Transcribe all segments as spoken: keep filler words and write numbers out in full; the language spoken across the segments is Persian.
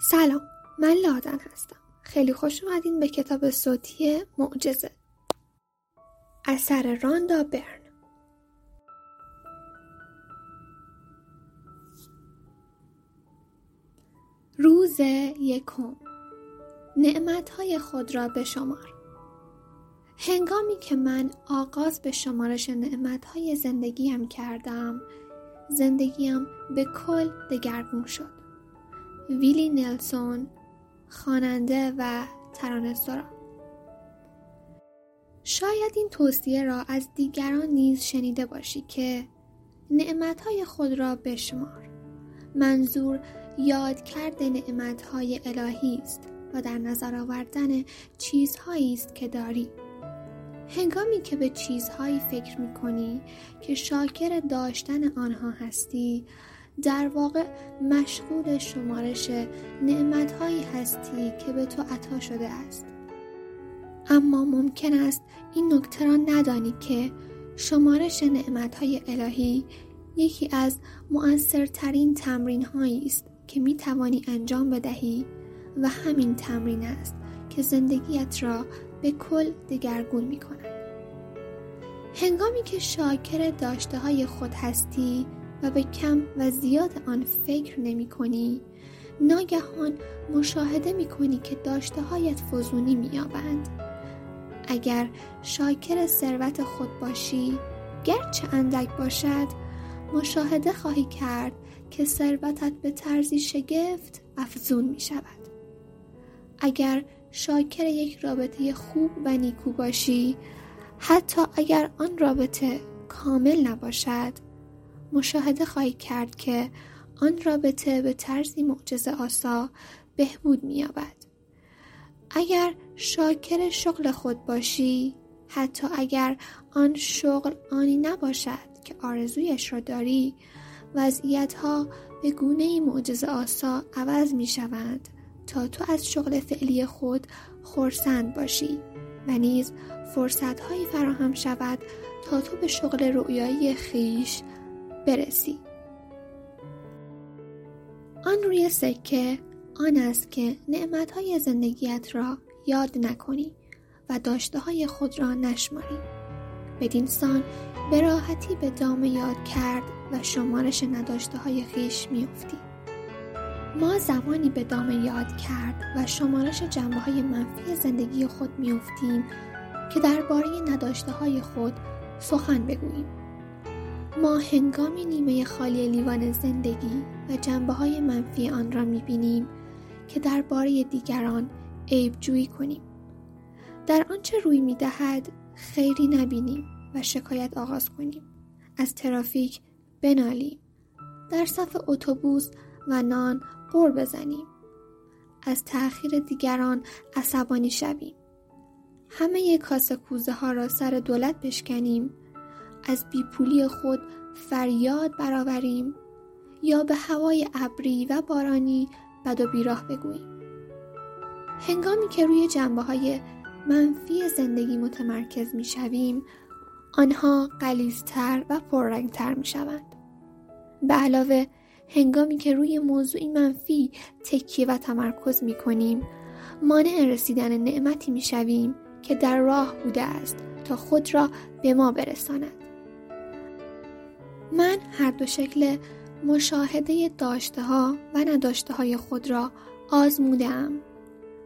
سلام، من لادن هستم. خیلی خوش اومدین به کتاب صوتی معجزه. اثر راندا برن. روز یکم. نعمت‌های خود را بشمار. هنگامی که من آغاز به شمارش نعمت‌های زندگیم کردم، زندگیم به کل دگرگون شد. ویلی نلسون، خواننده و ترانه‌سرا. شاید این توصیه را از دیگران نیز شنیده باشی که نعمت‌های خود را بشمار. منظور یادکرد نعمت‌های الهی است و در نظر آوردن چیزهایی است که داری. هنگامی که به چیزهایی فکر می‌کنی که شاکر داشتن آنها هستی، در واقع مشغول شمارش نعمت‌هایی هستی که به تو عطا شده است. اما ممکن است این نکته را ندانی که شمارش نعمت‌های الهی یکی از مؤثرترین تمرین‌هایی است که می‌توانی انجام بدهی و همین تمرین است که زندگیت را به کل دگرگون می‌کند. هنگامی که شاکر داشته‌های خود هستی و به کم و زیاد آن فکر نمی کنی، ناگهان مشاهده می کنی که داشته هایت فزونی می یابند. اگر شاکر ثروت خود باشی، گرچه اندک باشد، مشاهده خواهی کرد که ثروتت به طرزی شگفت افزون می شود. اگر شاکر یک رابطه خوب و نیکو باشی، حتی اگر آن رابطه کامل نباشد، مشاهده خواهی کرد که آن رابطه به طرزی معجزه آسا بهبود می‌یابد. اگر شاکر شغل خود باشی، حتی اگر آن شغل آنی نباشد که آرزویش را داری، وضعیت‌ها به گونه‌ای معجزه آسا عوض می‌شوند تا تو از شغل فعلی خود خرسند باشی و نیز فرصت‌هایی فراهم شود تا تو به شغل رویایی خویش برسی. آن روی سکه آن است که نعمت‌های زندگیت را یاد نکنی و داشته‌های خود را نشماری. بدین سان به راحتی به دام یاد کرد و شمارش نداشته‌های خویش می‌افتی. ما زمانی به دام یاد کرد و شمارش جنبه‌های منفی زندگی خود می‌افتیم که درباره نداشته‌های خود سخن بگوییم. ما هنگامی نیمه خالی لیوان زندگی و جنبه‌های منفی آن را می‌بینیم که درباره دیگران عیب‌جویی کنیم. در آنچه روی می‌دهد خیری نبینیم و شکایت آغاز کنیم. از ترافیک بنالیم. در صف اتوبوس و نان غر بزنیم. از تأخیر دیگران عصبانی شویم. همه یک کاسه کوزه‌ها را سر دولت بشکنیم. از بیپولی خود فریاد برآوریم یا به هوای ابری و بارانی بد و بیراه بگوییم. هنگامی که روی جنبه‌های منفی زندگی متمرکز می‌شویم، آنها غلیظ‌تر و پررنگ‌تر می‌شوند. به علاوه، هنگامی که روی موضوعی منفی تکیه و تمرکز می‌کنیم، مانع رسیدن نعمتی می‌شویم که در راه بوده است تا خود را به ما برساند. من هر دو شکل مشاهده داشته‌ها و نداشته‌های خود را آزموده‌ام.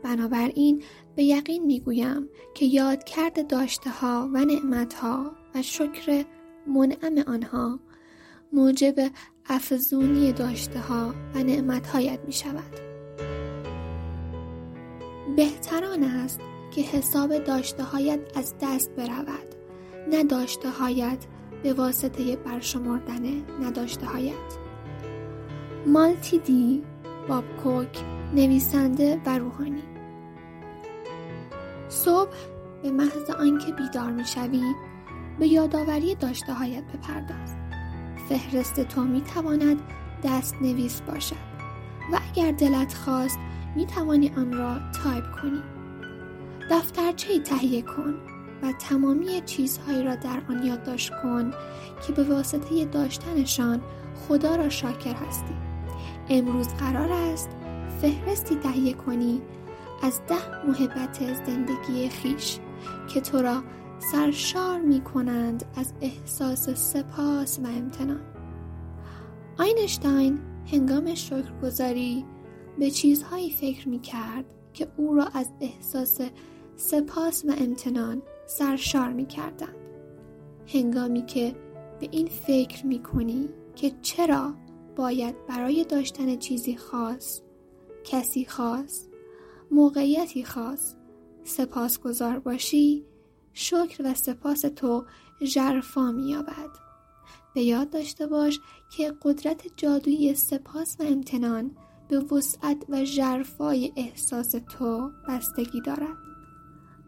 بنابراین به یقین می‌گویم که یادکرد داشته‌ها و نعمت‌ها و شکر منعم آنها موجب افزونی داشته‌ها و نعمت‌هایت می‌شود. بهتر آن است که حساب داشته‌هایت از دست برود، نه داشته‌هایت به واسطه برشمردن نداشته‌هایت. مال تی دی بابکوک، نویسنده و روحانی. صبح به محض آنکه بیدار می‌شوی، به یادآوری داشته‌هایت بپرداز. فهرست تو می‌تواند دست‌نویس باشد و اگر دلت خواست می‌توانی آن را تایپ کنی. دفترچه‌ای تهیه کن و تمامی چیزهایی را در آن یادداشت کن که به واسطه داشتنشان خدا را شاکر هستی. امروز قرار است فهرستی تهیه کنی از ده محبت زندگی خیش که تو را سرشار می کنند از احساس سپاس و امتنان. آینشتاین هنگام شکرگزاری به چیزهایی فکر می کرد که او را از احساس سپاس و امتنان سرشار می کردند. هنگامی که به این فکر می کنی که چرا باید برای داشتن چیزی خاص، کسی خاص، موقعیتی خاص سپاسگزار باشی، شکر و سپاس تو ژرفا می‌یابد. به یاد داشته باش که قدرت جادویی سپاس و امتنان به وسعت و ژرفای احساس تو بستگی دارد.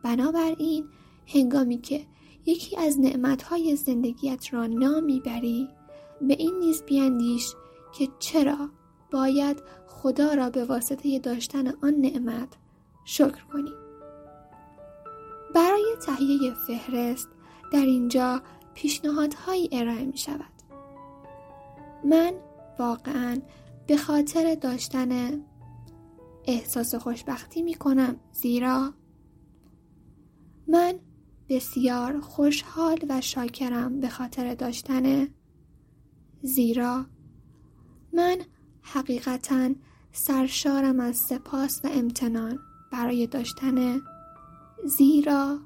بنابراین هنگامی که یکی از نعمت‌های زندگیت را نامیبری، به این نیز بیندیش که چرا باید خدا را به واسطه داشتن آن نعمت شکر کنی. برای تهیه فهرست در اینجا پیشنهادهایی ارائه می شود. من واقعاً به خاطر داشتن احساس خوشبختی می کنم زیرا من بسیار خوشحال و شاکرم به خاطر داشتن زیرا من حقیقتاً سرشارم از سپاس و امتنان برای داشتن زیرا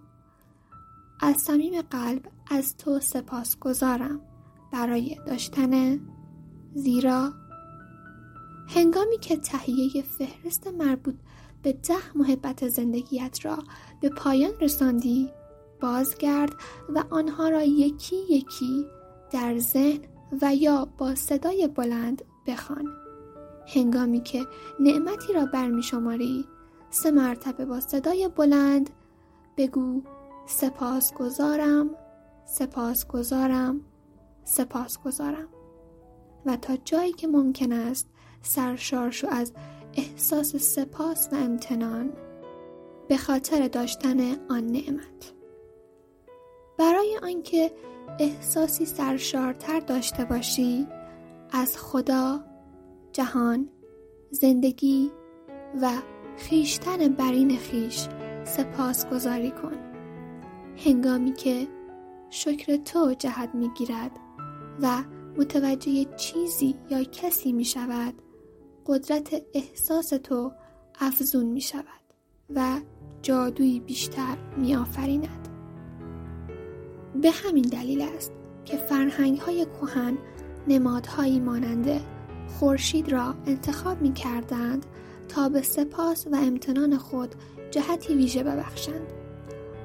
از صمیم قلب از تو سپاسگزارم برای داشتن زیرا. هنگامی که تهیه فهرست مربوط به ده محبت زندگیت را به پایان رساندی، بازگرد و آنها را یکی یکی در ذهن و یا با صدای بلند بخوان. هنگامی که نعمتی را برمی شماری، سه مرتبه با صدای بلند بگو سپاسگزارم، سپاسگزارم، سپاسگزارم و تا جایی که ممکن است سرشار شو از احساس سپاس و امتنان به خاطر داشتن آن نعمت. برای آنکه احساسی سرشارتر داشته باشی از خدا، جهان، زندگی و خیشتن برین خیش سپاسگزاری کن. هنگامی که شکر تو جهت میگیرد و متوجه چیزی یا کسی می شود، قدرت احساس تو افزون می شود و جادویی بیشتر می آفریند. به همین دلیل است که فرهنگ های کهن نمادهایی مانند خورشید را انتخاب می کردند تا به سپاس و امتنان خود جهتی ویژه ببخشند.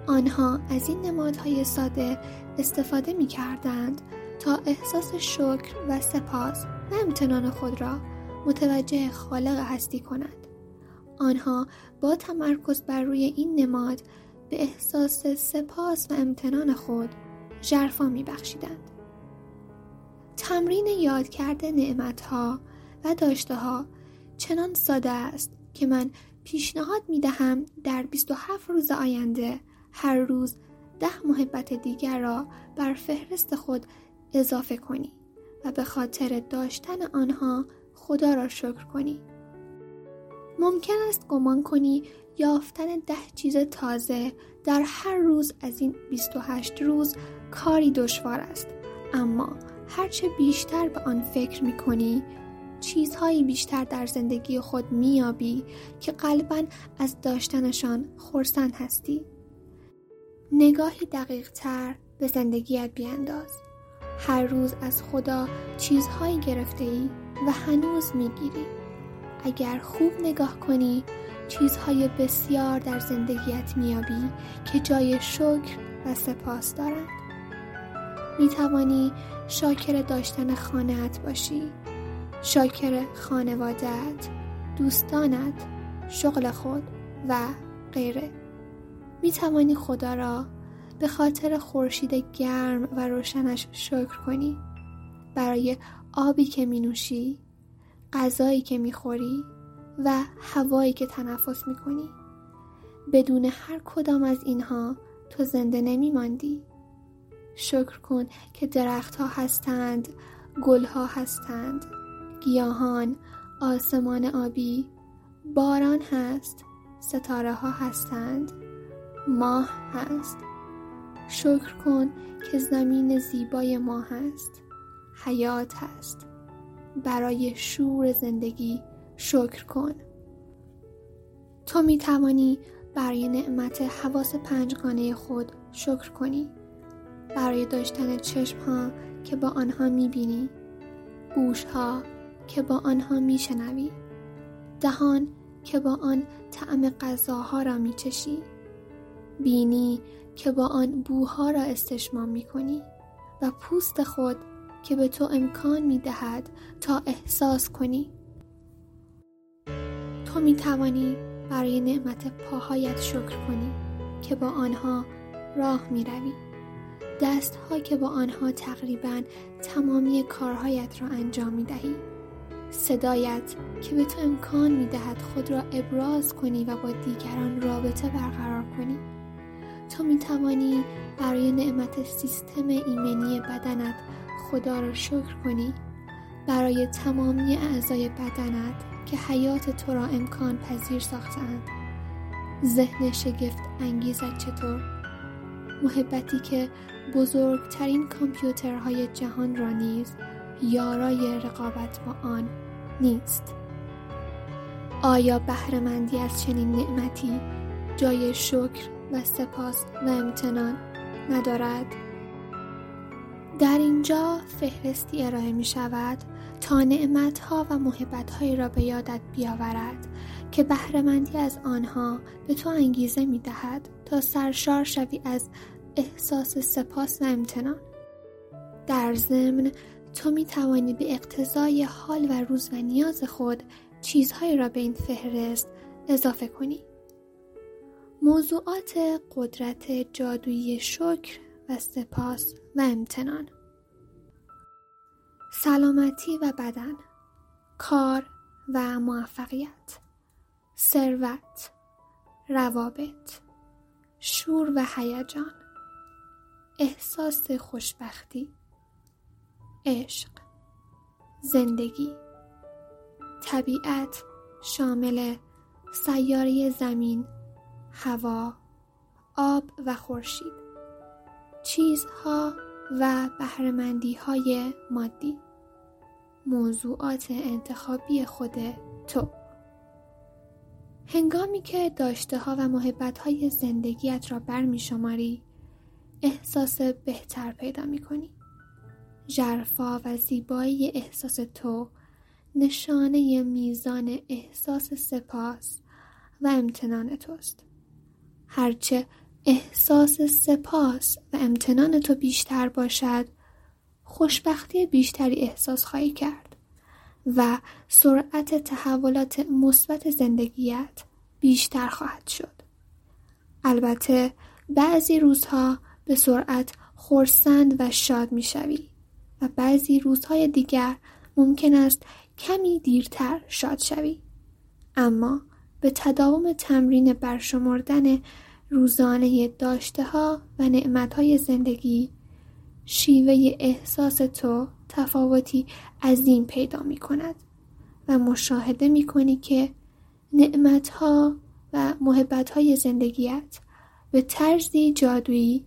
آنها از این نمادهای ساده استفاده می کردند تا احساس شکر و سپاس و امتنان خود را متوجه خالق هستی کنند. آنها با تمرکز بر روی این نماد به احساس سپاس و امتنان خود ژرفا می بخشیدند. تمرین یاد کردن نعمتها و داشتهها چنان ساده است که من پیشنهاد می دهم در بیست و هفت روز آینده هر روز ده محبت دیگر را بر فهرست خود اضافه کنی و به خاطر داشتن آنها خدا را شکر کنی. ممکن است گمان کنی یافتن ده چیز تازه در هر روز از این بیست و هشت روز کاری دشوار است، اما هرچه بیشتر به آن فکر می کنی چیزهایی بیشتر در زندگی خود میابی که قلباً از داشتنشان خرسند هستی. نگاهی دقیق تر به زندگیت بیانداز. هر روز از خدا چیزهایی گرفته ای و هنوز میگیری. اگر خوب نگاه کنی چیزهای بسیار در زندگیت میابی که جای شکر و سپاس دارند. میتوانی شاکر داشتن خانه‌ات باشی، شاکر خانواده‌ات، دوستانت، شغل خود و غیره. می توانی خدا را به خاطر خورشید گرم و روشنش شکر کنی، برای آبی که می نوشی، غذایی که می خوری و هوایی که تنفس می کنی. بدون هر کدام از اینها تو زنده نمی ماندی. شکر کن که درخت ها هستند، گل ها هستند، گیاهان، آسمان آبی، باران هست، ستاره ها هستند، ماه هست. شکر کن که زمین زیبای ما هست، حیات هست. برای شور زندگی شکر کن. تو می توانی برای نعمت حواس پنجگانه خود شکر کنی، برای داشتن چشم ها که با آنها می بینی، گوش ها که با آنها می شنوی، دهان که با آن طعم غذاها را می چشی، بینی که با آن بوها را استشمام می کنی و پوست خود که به تو امکان می دهد تا احساس کنی. تو می توانی برای نعمت پاهایت شکر کنی که با آنها راه می روی، دستها که با آنها تقریباً تمامی کارهایت را انجام می دهی، صدایت که به تو امکان می دهد خود را ابراز کنی و با دیگران رابطه برقرار کنی. تو می توانی برای نعمت سیستم ایمنی بدنت خدا را شکر کنی، برای تمامی اعضای بدنت که حیات تو را امکان پذیر ساختند، ذهن شگفت انگیزت چطور، محبتی که بزرگترین کامپیوترهای جهان را نیز یارای رقابت با آن نیست. آیا بهره‌مندی از چنین نعمتی جای شکر و سپاس و امتنان ندارد؟ در اینجا فهرستی ارائه می شود تا نعمت‌ها و محبت‌هایی را به یادت بیاورد که بهره‌مندی از آنها به تو انگیزه می دهد تا سرشار شوی از احساس سپاس و امتنان. در ضمن تو می توانی به اقتضای حال و روز و نیاز خود چیزهایی را به این فهرست اضافه کنی. موضوعات قدرت جادویی شکر و سپاس و امتنان، سلامتی و بدن، کار و موفقیت، ثروت، روابط، شور و هیجان، احساس خوشبختی، عشق، زندگی، طبیعت شامل سیاره زمین، هوا، آب و خورشید، چیزها و بهره‌مندی‌های مادی، موضوعات انتخابی خود تو. هنگامی که داشته‌ها و محبت‌های زندگیت را برمی‌شماری، احساس بهتر پیدا می‌کنی. ژرفا و زیبایی احساس تو نشانه میزان احساس سپاس و امتنان توست. هرچه احساس سپاس و امتنان تو بیشتر باشد، خوشبختی بیشتری احساس خواهی کرد و سرعت تحولات مثبت زندگیت بیشتر خواهد شد. البته بعضی روزها به سرعت خرسند و شاد می‌شوی و بعضی روزهای دیگر ممکن است کمی دیرتر شاد شوی، اما به تداوم تمرین برشمردن روزانه داشته‌ها و نعمت‌های زندگی، شیوه احساس تو تفاوتی عظیم پیدا می‌کند و مشاهده می‌کنی که نعمت‌ها و محبت‌های زندگیت به طرزی جادویی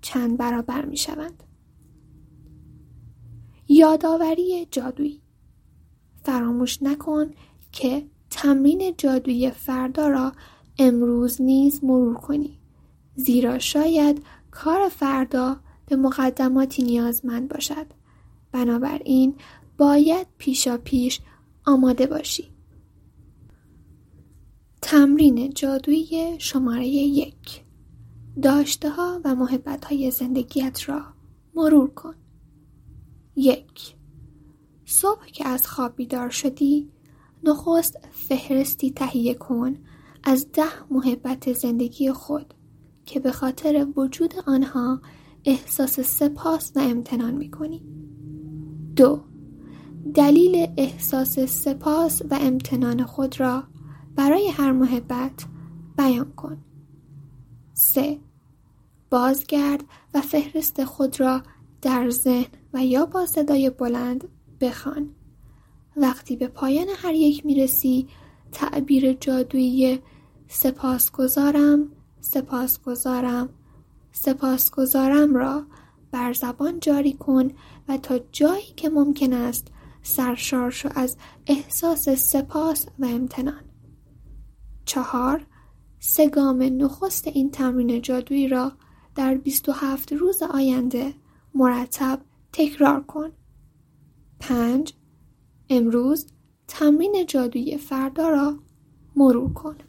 چند برابر می‌شوند. یادآوری جادویی. فراموش نکن که تمرین جادویی فردا را امروز نیز مرور کنی، زیرا شاید کار فردا به مقدماتی نیازمند باشد. بنابراین باید پیشا پیش آماده باشی. تمرین جادویی شماره یک. داشته‌ها و محبت‌های زندگیت را مرور کن. یک. صبح که از خواب بیدار شدی، نخست فهرستی تهیه کن از ده محبت زندگی خود که به خاطر وجود آنها احساس سپاس و امتنان می‌کنی. دو. دلیل احساس سپاس و امتنان خود را برای هر محبت بیان کن. سه. بازگرد و فهرست خود را در ذهن و یا با صدای بلند بخوان. وقتی به پایان هر یک می‌رسی، تعبیر جادویی سپاسگزارم، سپاسگزارم، سپاسگزارم را بر زبان جاری کن و تا جایی که ممکن است سرشار شو از احساس سپاس و امتنان. چهار، سه گام نخست این تمرین جادویی را در بیست و هفت روز آینده مرتب تکرار کن. پنج، امروز تمرین جادویی فردا را مرور کن.